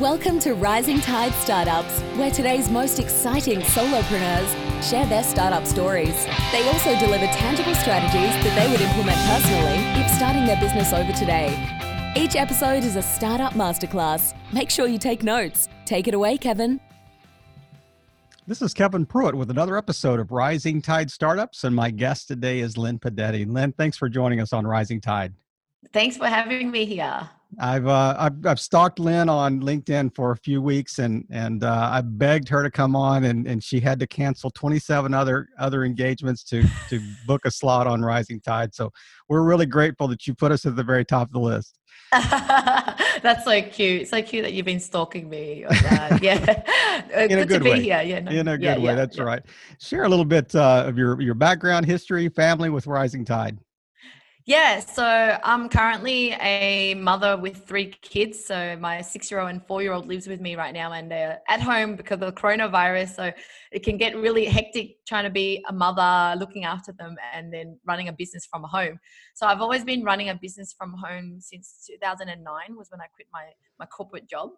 Welcome to Rising Tide Startups, where today's most exciting solopreneurs share their startup stories. They also deliver tangible strategies that they would implement personally if starting their business over today. Each episode is a startup masterclass. Make sure you take notes. Take it away, Kevin. This is Kevin Pruitt with another episode of Rising Tide Startups, and my guest today is Lynn Padetti. Lynn, thanks for joining us on Rising Tide. Thanks for having me here. I've stalked Lynn on LinkedIn for a few weeks, and I begged her to come on, and she had to cancel 27 other engagements to book a slot on Rising Tide. So we're really grateful that you put us at the very top of the list. That's so cute. So cute that you've been stalking me. Good to be here. In a good way. That's right. Share a little bit of your background, history, family with Rising Tide. Yeah, so I'm currently a mother with 3 kids. So my 6-year-old and 4-year-old lives with me right now, and they're at home because of the coronavirus. So it can get really hectic trying to be a mother, looking after them, and then running a business from home. So I've always been running a business from home since 2009 was when I quit my corporate job.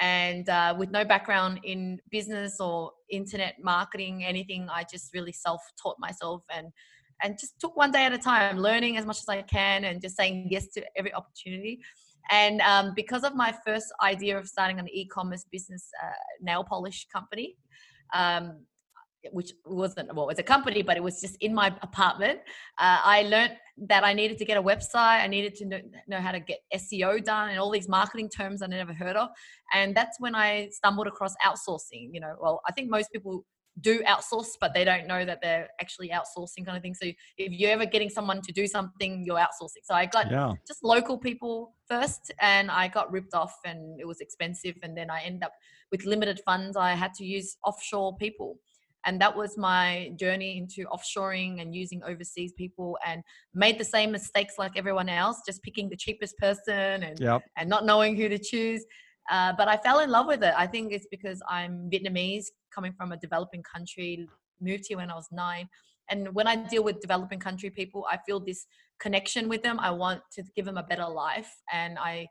And with no background in business or internet marketing, anything, I just really self-taught myself and just took one day at a time, learning as much as I can and just saying yes to every opportunity. And because of my first idea of starting an e-commerce business, nail polish company, which wasn't, well, it was a company, but it was just in my apartment. I learned that I needed to get a website. I needed to know how to get SEO done and all these marketing terms I never heard of. And that's when I stumbled across outsourcing. Well, I think most people do outsource, but they don't know that they're actually outsourcing kind of thing. So if you're ever getting someone to do something, you're outsourcing. So I got just local people first, and I got ripped off, and it was expensive. And then I ended up with limited funds. I had to use offshore people. And that was my journey into offshoring and using overseas people, and made the same mistakes like everyone else, just picking the cheapest person and not knowing who to choose. But I fell in love with it. I think it's because I'm Vietnamese, coming from a developing country, moved here when I was 9. And when I deal with developing country people, I feel this connection with them. I want to give them a better life. And I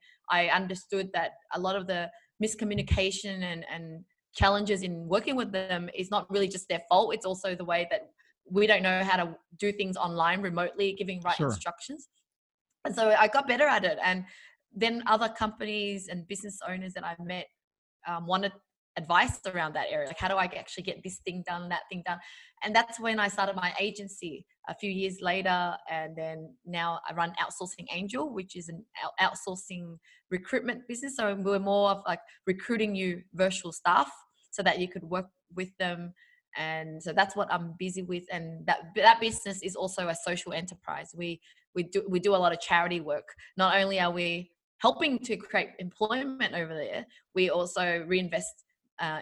understood that a lot of the miscommunication and challenges in working with them is not really just their fault. It's also the way that we don't know how to do things online, remotely, giving instructions. And so I got better at it. And then other companies and business owners that I met wanted advice around that area, like how do I actually get this thing done, that thing done. And that's when I started my agency a few years later, and then now I run Outsourcing Angel, which is an outsourcing recruitment business. So we're more of like recruiting you virtual staff so that you could work with them. And so that's what I'm busy with. And that business is also a social enterprise. We do a lot of charity work. Not only are we helping to create employment over there, we also reinvest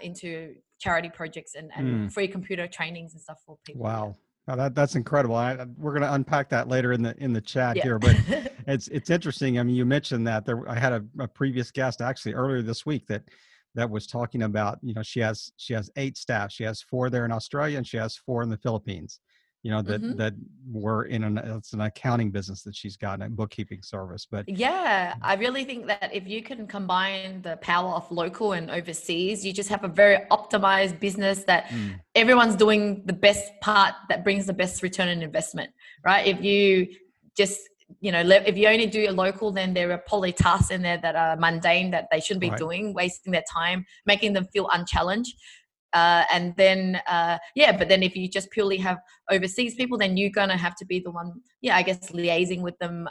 into charity projects and free computer trainings and stuff for people. Wow. Now that's incredible. We're going to unpack that later in the chat here, but it's interesting. I mean, you mentioned that I had a previous guest actually earlier this week that was talking about, she has 8 staff. She has 4 there in Australia, and she has 4 in the Philippines, that were it's an accounting business that she's got, a bookkeeping service. But yeah, I really think that if you can combine the power of local and overseas, you just have a very optimized business that everyone's doing the best part that brings the best return on investment, right? If you just, if you only do a local, then there are probably tasks in there that are mundane that they shouldn't be doing, wasting their time, making them feel unchallenged. But then if you just purely have overseas people, then you're going to have to be the one, liaising with them.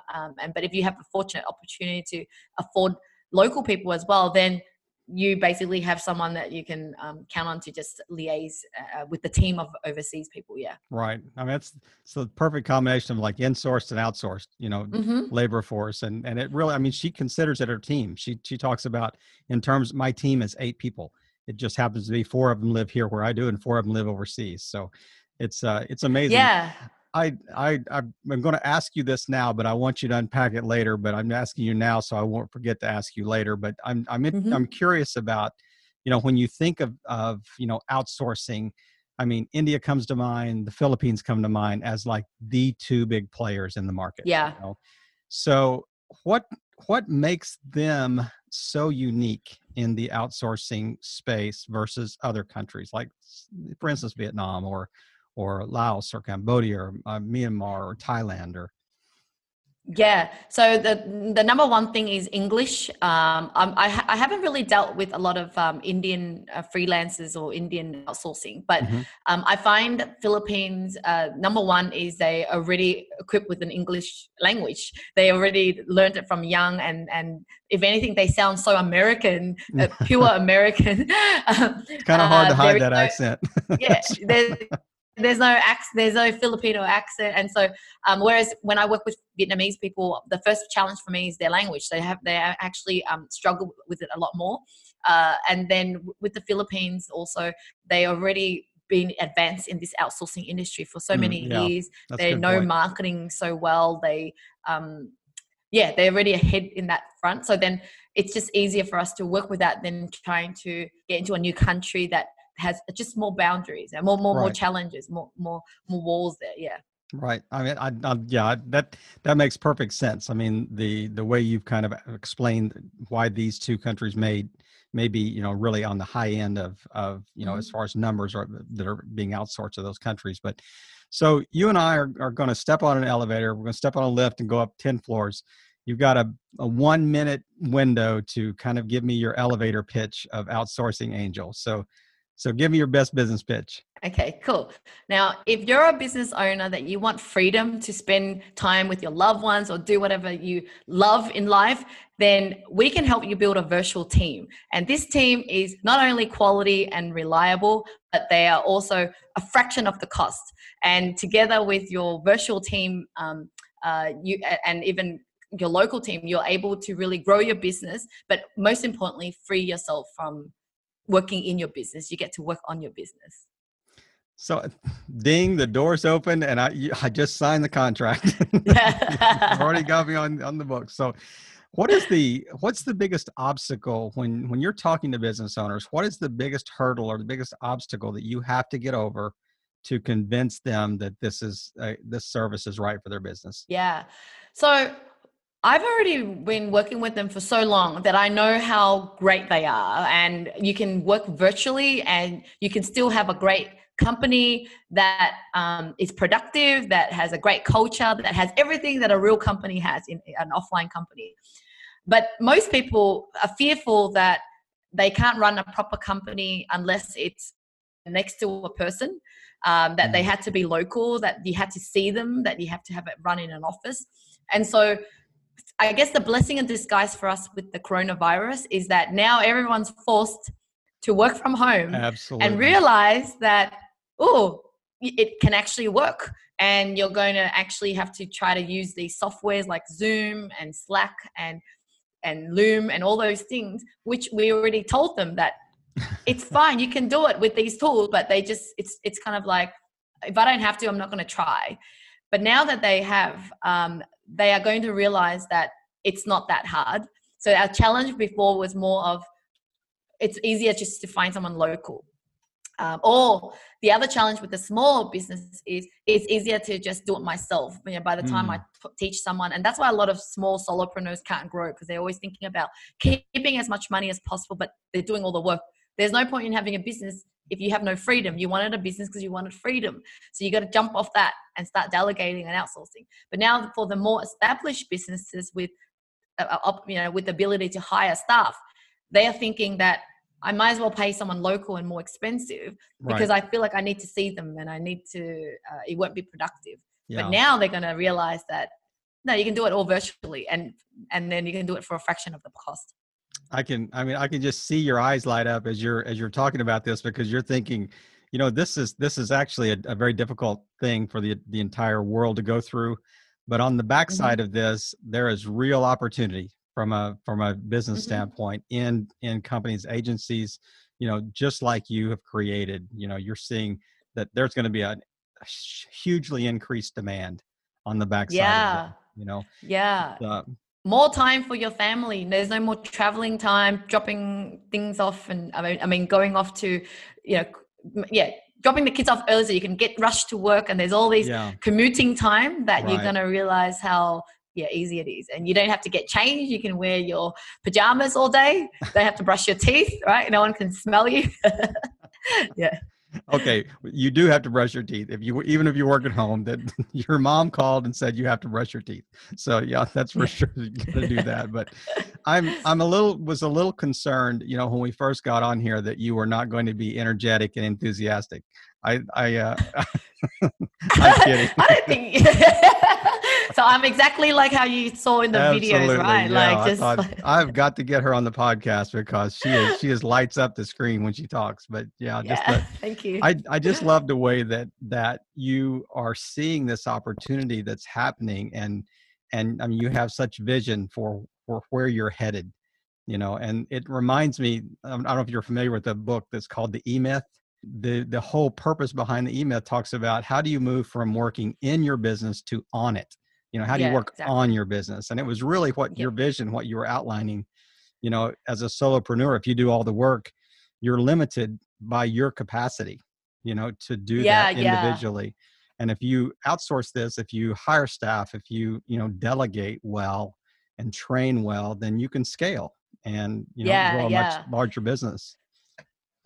But if you have the fortunate opportunity to afford local people as well, then you basically have someone that you can count on to just liaise with the team of overseas people. Yeah. Right. I mean, it's the perfect combination of like insourced and outsourced, labor force. And it really, I mean, she considers it her team. She talks about in terms, my team is 8 people. It just happens to be 4 of them live here where I do, and 4 of them live overseas. So it's amazing. Yeah. I'm going to ask you this now, but I want you to unpack it later, but I'm asking you now, so I won't forget to ask you later. But I'm curious about, when you think of outsourcing, I mean, India comes to mind, the Philippines come to mind as like the 2 big players in the market. Yeah. So what makes them that's so unique in the outsourcing space versus other countries, like, for instance, Vietnam or Laos or Cambodia or Myanmar or Thailand or? Yeah. So the number one thing is English. I haven't really dealt with a lot of Indian freelancers or Indian outsourcing, but I find Philippines, number one is they are already equipped with an English language. They already learned it from young, and if anything, they sound so American, pure American. It's kind of hard to hide that accent. Yeah. There's no Filipino accent. And so, whereas when I work with Vietnamese people, the first challenge for me is their language. They actually struggle with it a lot more. And then with the Philippines also, they already been advanced in this outsourcing industry for so many years. They know marketing so well. They're already ahead in that front. So then it's just easier for us to work with that than trying to get into a new country that has just more boundaries and more challenges, more walls there. Yeah. Right. I mean, that makes perfect sense. I mean, the way you've kind of explained why these two countries may be, really on the high end of as far as numbers that are being outsourced to those countries. But so you and I are going to step on an elevator. We're going to step on a lift and go up 10 floors. You've got a 1 minute window to kind of give me your elevator pitch of Outsourcing Angel. So give me your best business pitch. Okay, cool. Now, if you're a business owner that you want freedom to spend time with your loved ones or do whatever you love in life, then we can help you build a virtual team. And this team is not only quality and reliable, but they are also a fraction of the cost. And together with your virtual team, and even your local team, you're able to really grow your business, but most importantly, free yourself from working in your business. You get to work on your business. So ding, the door's open and I just signed the contract. Yeah. You've already got me on the book. So what's the biggest obstacle when you're talking to business owners? What is the biggest hurdle or the biggest obstacle that you have to get over to convince them that this service is right for their business? Yeah. So I've already been working with them for so long that I know how great they are, and you can work virtually and you can still have a great company that is productive, that has a great culture, that has everything that a real company has in an offline company. But most people are fearful that they can't run a proper company unless it's next to a person, that they had to be local, that you had to see them, that you have to have it run in an office. And so I guess the blessing in disguise for us with the coronavirus is that now everyone's forced to work from home. Absolutely. And realize that, it can actually work. And you're going to actually have to try to use these softwares like Zoom and Slack and Loom and all those things, which we already told them that it's fine. You can do it with these tools, but they just, it's kind of like, if I don't have to, I'm not going to try. But now that they have, they are going to realize that it's not that hard. So our challenge before was more of, it's easier just to find someone local. Or the other challenge with the small business is it's easier to just do it myself. By the time I teach someone, and that's why a lot of small solopreneurs can't grow, because they're always thinking about keeping as much money as possible, but they're doing all the work. There's no point in having a business if you have no freedom. You wanted a business because you wanted freedom. So you got to jump off that and start delegating and outsourcing. But now for the more established businesses with the ability to hire staff, they are thinking that I might as well pay someone local and more expensive because I feel like I need to see them and I need to, it won't be productive. Yeah. But now they're going to realize that, no, you can do it all virtually and then you can do it for a fraction of the cost. I can just see your eyes light up as you're talking about this, because you're thinking, this is actually a very difficult thing for the entire world to go through. But on the backside of this, there is real opportunity from a business standpoint in companies, agencies, just like you have created. You're seeing that there's going to be a hugely increased demand on the backside. Yeah. Of that, Yeah. More time for your family. There's no more traveling time, dropping things off, and I mean, going off to, dropping the kids off early so you can get rushed to work. And there's all these commuting time that you're going to realize how yeah, easy it is. And you don't have to get changed. You can wear your pajamas all day. Don't have to brush your teeth, right? No one can smell you. Yeah. Okay, you do have to brush your teeth even if you work at home. That your mom called and said you have to brush your teeth. So yeah, that's for sure. You gotta do that. But I was a little concerned, you know, when we first got on here that you were not going to be energetic and enthusiastic. I'm kidding. I don't think so. I'm exactly like how you saw in the videos, right? Yeah, like I've got to get her on the podcast because she lights up the screen when she talks. But thank you. I just love the way that you are seeing this opportunity that's happening, and I mean you have such vision for where you're headed, you know. And it reminds me, I don't know if you're familiar with a book that's called the E-Myth. The whole purpose behind the E-Myth talks about how do you move from working in your business to on it? You know, how do you work on your business? And it was really what your vision, what you were outlining, you know, as a solopreneur, if you do all the work, you're limited by your capacity, you know, to do that individually. And if you outsource this, if you hire staff, if you delegate well and train well, then you can scale and, you know, grow a much larger business.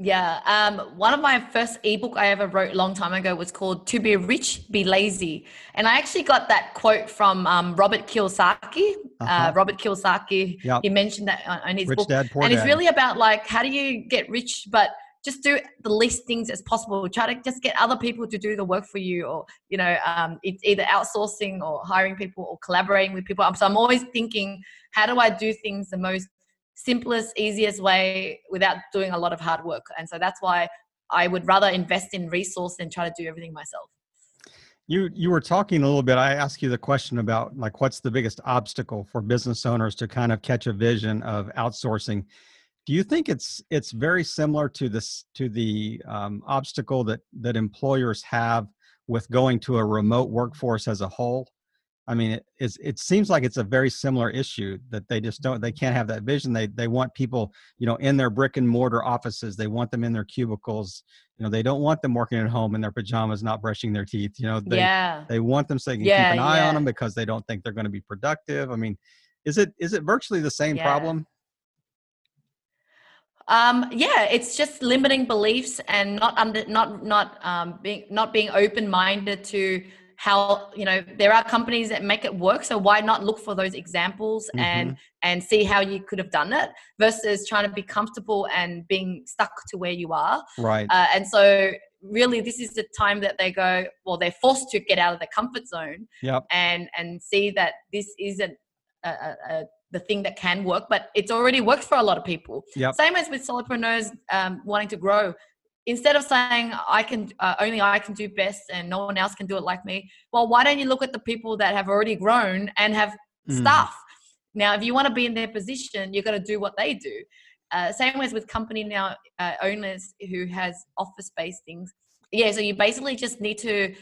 Yeah. One of my first ebook I ever wrote a long time ago was called To Be Rich, Be Lazy. And I actually got that quote from Robert Kiyosaki. Robert Kiyosaki, he mentioned that on his book. Dad, Poor Dad. And it's really about like, how do you get rich, but just do the least things as possible. Try to just get other people to do the work for you, or, you know, it's either outsourcing or hiring people or collaborating with people. So I'm always thinking, how do I do things the most simplest, easiest way without doing a lot of hard work? And so that's why I would rather invest in resource than try to do everything myself. You were talking a little bit, I asked you the question about like, what's the biggest obstacle for business owners to kind of catch a vision of outsourcing? Do you think it's very similar to the obstacle that employers have with going to a remote workforce as a whole? I mean, it seems like it's a very similar issue that they just they can't have that vision. They want people, you know, in their brick and mortar offices. They want them in their cubicles. You know, they don't want them working at home in their pajamas, not brushing their teeth. You know, they want them so they can keep an eye on them because they don't think they're going to be productive. I mean, is it virtually the same problem? It's just limiting beliefs and not being open-minded to how, you know, there are companies that make it work. So why not look for those examples and see how you could have done it versus trying to be comfortable and being stuck to where you are. Right. And so really this is the time that they go, well, they're forced to get out of their comfort zone and see that this isn't the thing that can work, but it's already worked for a lot of people. Yep. Same as with solopreneurs wanting to grow. Instead of saying only I can do best and no one else can do it like me, well, why don't you look at the people that have already grown and have staff? Now, if you want to be in their position, you've got to do what they do. Same as with company now owners who has office-based things. Yeah, so you basically just need to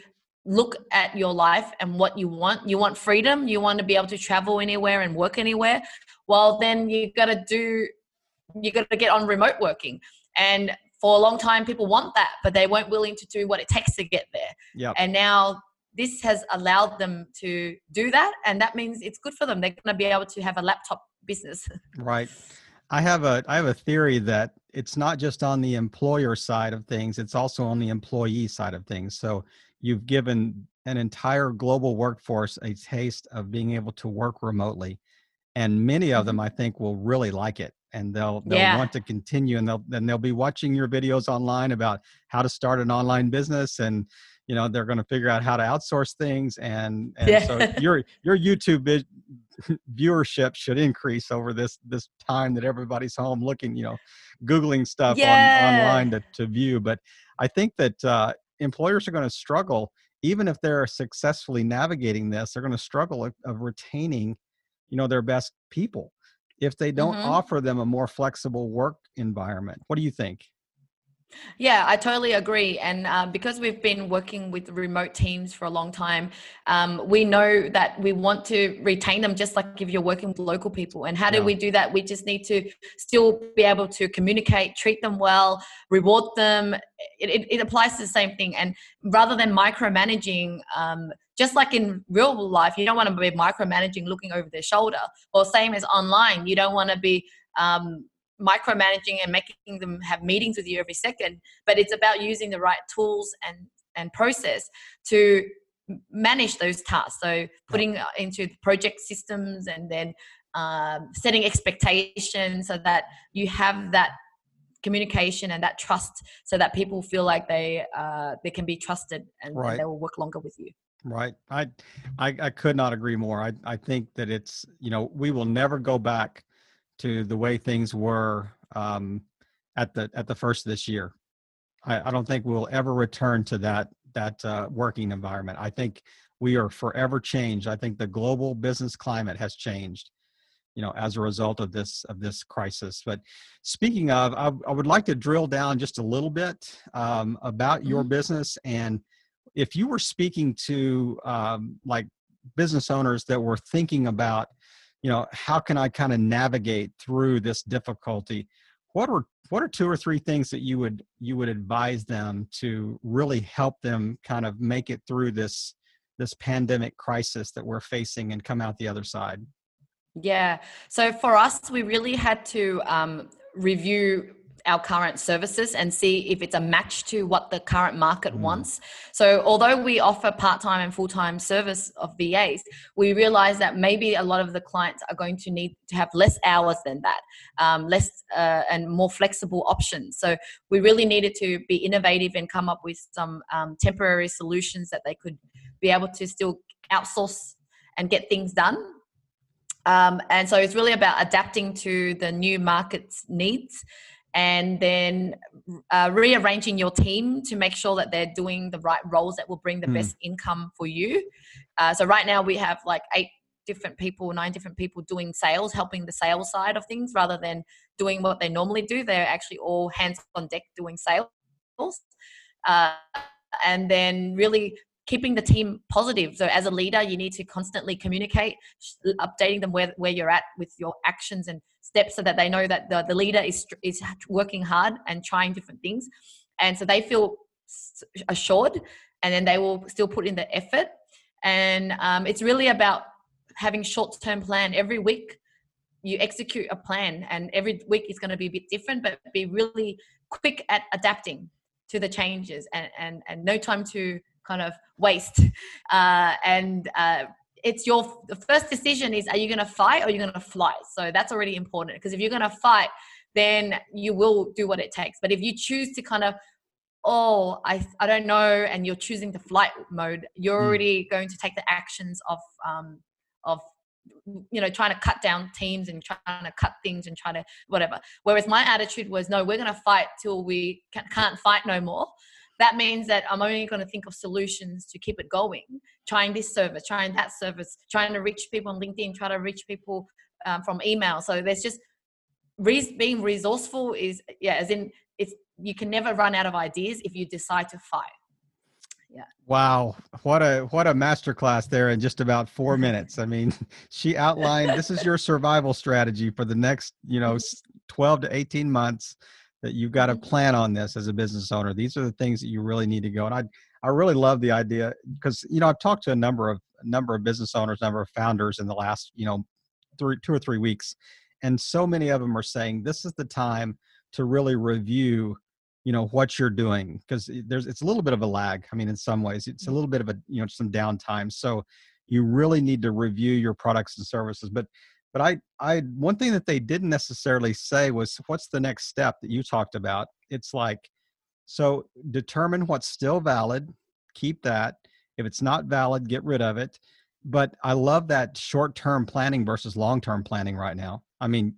look at your life and what you want. You want freedom. You want to be able to travel anywhere and work anywhere. Well, then you got to get on remote working. And for a long time, people want that, but they weren't willing to do what it takes to get there. Yep. And now this has allowed them to do that, and that means it's good for them. They're going to be able to have a laptop business. Right. I have a theory that it's not just on the employer side of things. It's also on the employee side of things. So you've given an entire global workforce a taste of being able to work remotely, and many of them, I think, will really like it. And they'll want to continue, and they'll be watching your videos online about how to start an online business, and you know they're going to figure out how to outsource things, and so your YouTube viewership should increase over this time that everybody's home looking, you know, Googling stuff online to view. But I think that employers are going to struggle, even if they're successfully navigating this, they're going to struggle of retaining, you know, their best people if they don't offer them a more flexible work environment. What do you think? Yeah, I totally agree. And because we've been working with remote teams for a long time, we know that we want to retain them just like if you're working with local people. And how do we do that? We just need to still be able to communicate, treat them well, reward them. It applies to the same thing. And rather than micromanaging, Just like in real life, you don't want to be micromanaging, looking over their shoulder. Or same as online, you don't want to be micromanaging and making them have meetings with you every second. But it's about using the right tools and process to manage those tasks. So putting into project systems and then setting expectations so that you have that communication and that trust, so that people feel like they can be trusted and they will work longer with you. Right. I could not agree more. I think that it's, we will never go back to the way things were at the first of this year. I don't think we'll ever return to that working environment. I think we are forever changed. I think the global business climate has changed, as a result of this crisis. But speaking of, I would like to drill down just a little bit about your business. And if you were speaking to business owners that were thinking about, how can I kind of navigate through this difficulty? What are two or three things that you would advise them to really help them kind of make it through this pandemic crisis that we're facing and come out the other side? Yeah. So for us, we really had to review our current services and see if it's a match to what the current market wants. So although we offer part-time and full-time service of VAs, we realize that maybe a lot of the clients are going to need to have less hours than that, and more flexible options. So we really needed to be innovative and come up with some temporary solutions that they could be able to still outsource and get things done. And so it's really about adapting to the new market's needs, and then rearranging your team to make sure that they're doing the right roles that will bring the best income for you. So right now we have like 9 different people doing sales, helping the sales side of things rather than doing what they normally do. They're actually all hands on deck doing sales. And then really keeping the team positive. So as a leader, you need to constantly communicate, updating them where you're at with your actions and steps so that they know that the leader is working hard and trying different things. And so they feel assured, and then they will still put in the effort. And it's really about having short-term plan. Every week you execute a plan, and every week is going to be a bit different, but be really quick at adapting to the changes and no time to kind of waste. It's the first decision is, are you going to fight or are you going to flight? So that's already important, because if you're going to fight, then you will do what it takes. But if you choose to kind of, I don't know, and you're choosing the flight mode, you're already going to take the actions of trying to cut down teams and trying to cut things and trying to whatever. Whereas my attitude was, no, we're going to fight till we can't fight no more. That means that I'm only going to think of solutions to keep it going, trying this service, trying that service, trying to reach people on LinkedIn, trying to reach people from email. So there's just being resourceful is, as in it's, you can never run out of ideas if you decide to fight. Yeah. Wow. What a masterclass there in just about 4 minutes. I mean, she outlined, this is your survival strategy for the next, 12 to 18 months. That you've got to plan on this as a business owner. These are the things that you really need to go. And I really love the idea, because I've talked to a number of business owners, number of founders in the last 2 or 3 weeks, and so many of them are saying this is the time to really review what you're doing, because it's a little bit of a lag. I mean, in some ways, it's a little bit of a some downtime. So you really need to review your products and services, But I one thing that they didn't necessarily say was, what's the next step that you talked about? It's like, so determine what's still valid, keep that. If it's not valid, get rid of it. But I love that short-term planning versus long-term planning right now. I mean,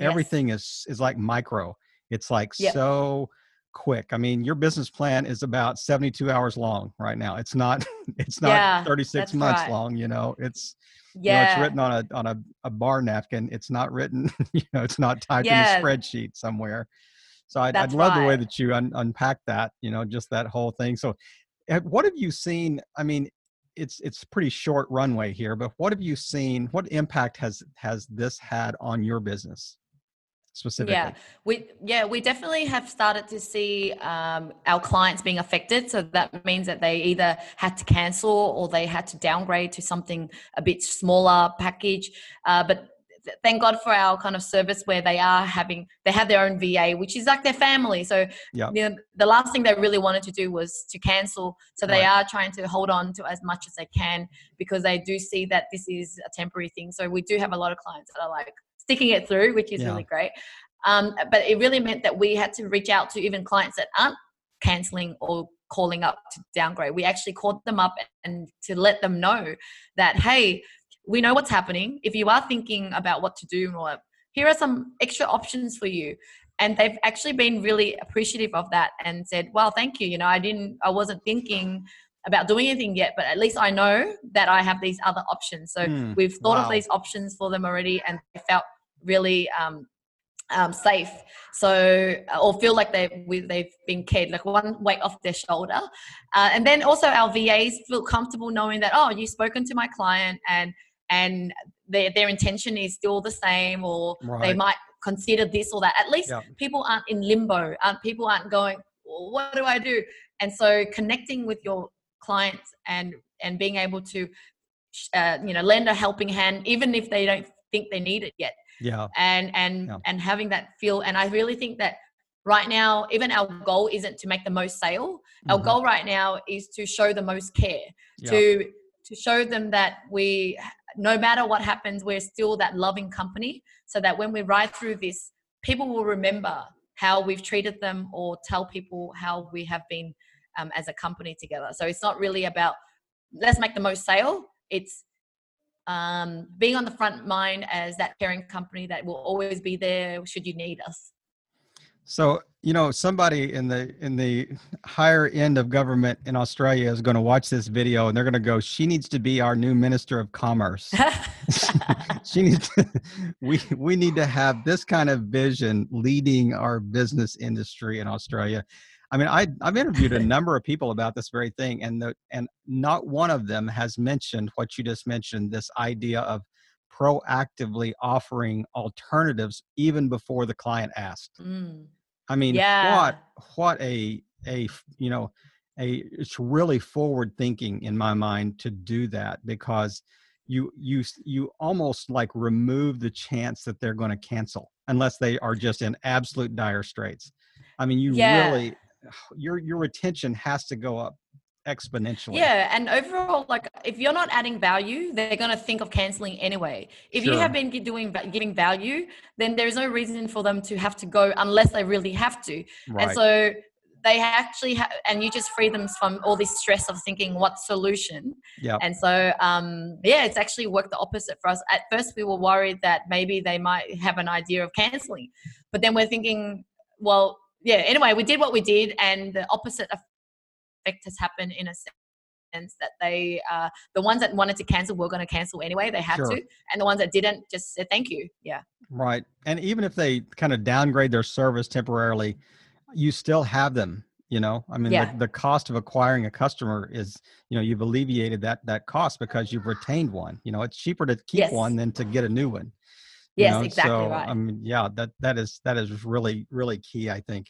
everything is like micro. It's like so quick. I mean, your business plan is about 72 hours long right now. It's not 36 months long, it's written on a bar napkin. It's not written, it's not typed in a spreadshead somewhere. So I'd love the way that you unpack that, just that whole thing. So what have you seen? I mean, it's pretty short runway here, but what have you seen? What impact has this had on your business? specifically? Yeah, we definitely have started to see our clients being affected. So that means that they either had to cancel or they had to downgrade to something a bit smaller package. But thank God for our kind of service where they are they have their own VA, which is like their family. So you know, the last thing they really wanted to do was to cancel. So they are trying to hold on to as much as they can because they do see that this is a temporary thing. So we do have a lot of clients that are like sticking it through, which is really great. But it really meant that we had to reach out to even clients that aren't canceling or calling up to downgrade. We actually called them up and to let them know that, hey, we know what's happening. If you are thinking about what to do, here are some extra options for you. And they've actually been really appreciative of that and said, well, thank you. You know, I wasn't thinking about doing anything yet, but at least I know that I have these other options. So we've thought of these options for them already, and they felt really safe. So, or feel like they've been cared, like one weight off their shoulder. And then also our VAs feel comfortable knowing that, oh, you've spoken to my client and their intention is still the same, or they might consider this or that. At least people aren't in limbo. People aren't going, well, what do I do? And so connecting with your clients and being able to, you know, lend a helping hand, even if they don't think they need it yet. And having that feel. And I really think that right now, even our goal isn't to make the most sale. Our goal right now is to show the most care, to show them that we, no matter what happens, we're still that loving company, so that when we ride through this, people will remember how we've treated them or tell people how we have been as a company together. So it's not really about let's make the most sale. It's being on the front line as that caring company that will always be there should you need us. So, you know, somebody in the higher end of government in Australia is going to watch this video and they're going to go, she needs to be our new Minister of Commerce. We need to have this kind of vision leading our business industry in Australia. I mean, I've interviewed a number of people about this very thing, and not one of them has mentioned what you just mentioned, this idea of proactively offering alternatives even before the client asked. I mean, what it's really forward thinking in my mind to do that, because you almost like remove the chance that they're going to cancel unless they are just in absolute dire straits. I mean, your retention has to go up exponentially. Yeah. And overall, like if you're not adding value, they're going to think of canceling anyway. If you have been giving value, then there's no reason for them to have to go unless they really have to. Right. And so they actually and you just free them from all this stress of thinking what solution. Yeah. And so, it's actually worked the opposite for us. At first we were worried that maybe they might have an idea of canceling, but then we're thinking, well, anyway, we did what we did, and the opposite effect has happened in a sense that they, the ones that wanted to cancel were going to cancel anyway. They had to, and the ones that didn't just said thank you. Yeah. Right. And even if they kind of downgrade their service temporarily, you still have them, you know? I mean, the cost of acquiring a customer is, you know, you've alleviated that cost because you've retained one. You know, it's cheaper to keep one than to get a new one. Yes, you know, exactly so, right. I mean, that is really, really key, I think.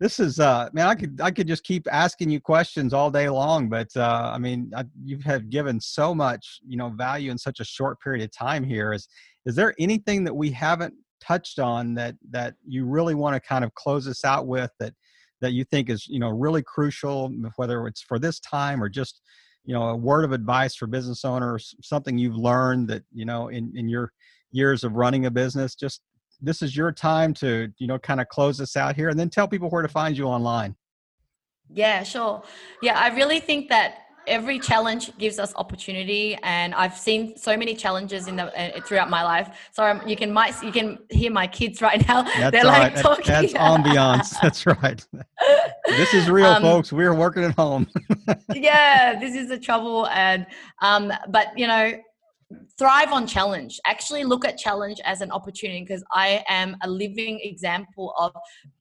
This is, man, I could just keep asking you questions all day long, but I mean, you have given so much, you know, value in such a short period of time here. Is there anything that we haven't touched on that you really want to kind of close us out with that you think is, you know, really crucial, whether it's for this time or just, you know, a word of advice for business owners, something you've learned that, you know, in your years of running a business? Just, this is your time to, you know, kind of close this out here and then tell people where to find you online. Yeah, sure. Yeah, I really think that every challenge gives us opportunity, and I've seen so many challenges throughout my life. Sorry, you can hear my kids right now. That's they're like right. talking. That's ambiance. That's right. This is real, folks. We're working at home. Yeah, this is the trouble, and but you know, thrive on challenge. Actually look at challenge as an opportunity, because I am a living example of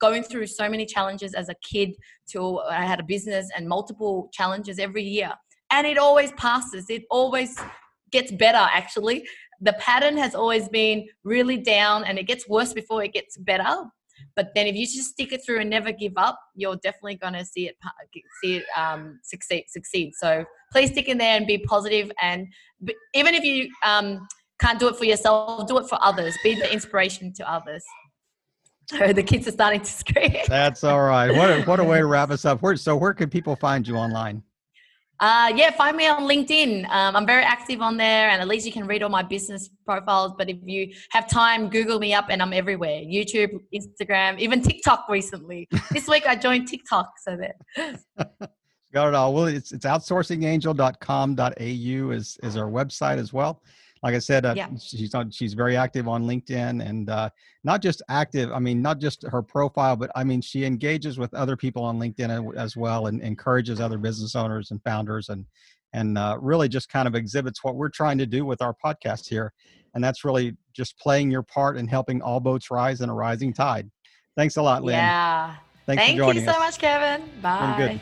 going through so many challenges as a kid till I had a business, and multiple challenges every year. And it always passes. It always gets better, actually. the pattern has always been really down, and it gets worse before it gets better. But then if you just stick it through and never give up, you're definitely going to see it succeed. So please stick in there and be positive. And even if you can't do it for yourself, do it for others. Be the inspiration to others. So the kids are starting to scream. That's all right. What a way to wrap us up. Where can people find you online? Find me on LinkedIn. I'm very active on there, and at least you can read all my business profiles. But if you have time, Google me up, and I'm everywhere. YouTube, Instagram, even TikTok recently. This week I joined TikTok, so there. Got it all. Well, it's outsourcingangel.com.au is our website as well. Like I said, she's very active on LinkedIn, and not just active, I mean, not just her profile, but I mean, she engages with other people on LinkedIn as well, and encourages other business owners and founders, and really just kind of exhibits what we're trying to do with our podcast here. And that's really just playing your part in helping all boats rise in a rising tide. Thanks a lot, Lynn. Yeah. Thank you so much, Kevin. Bye.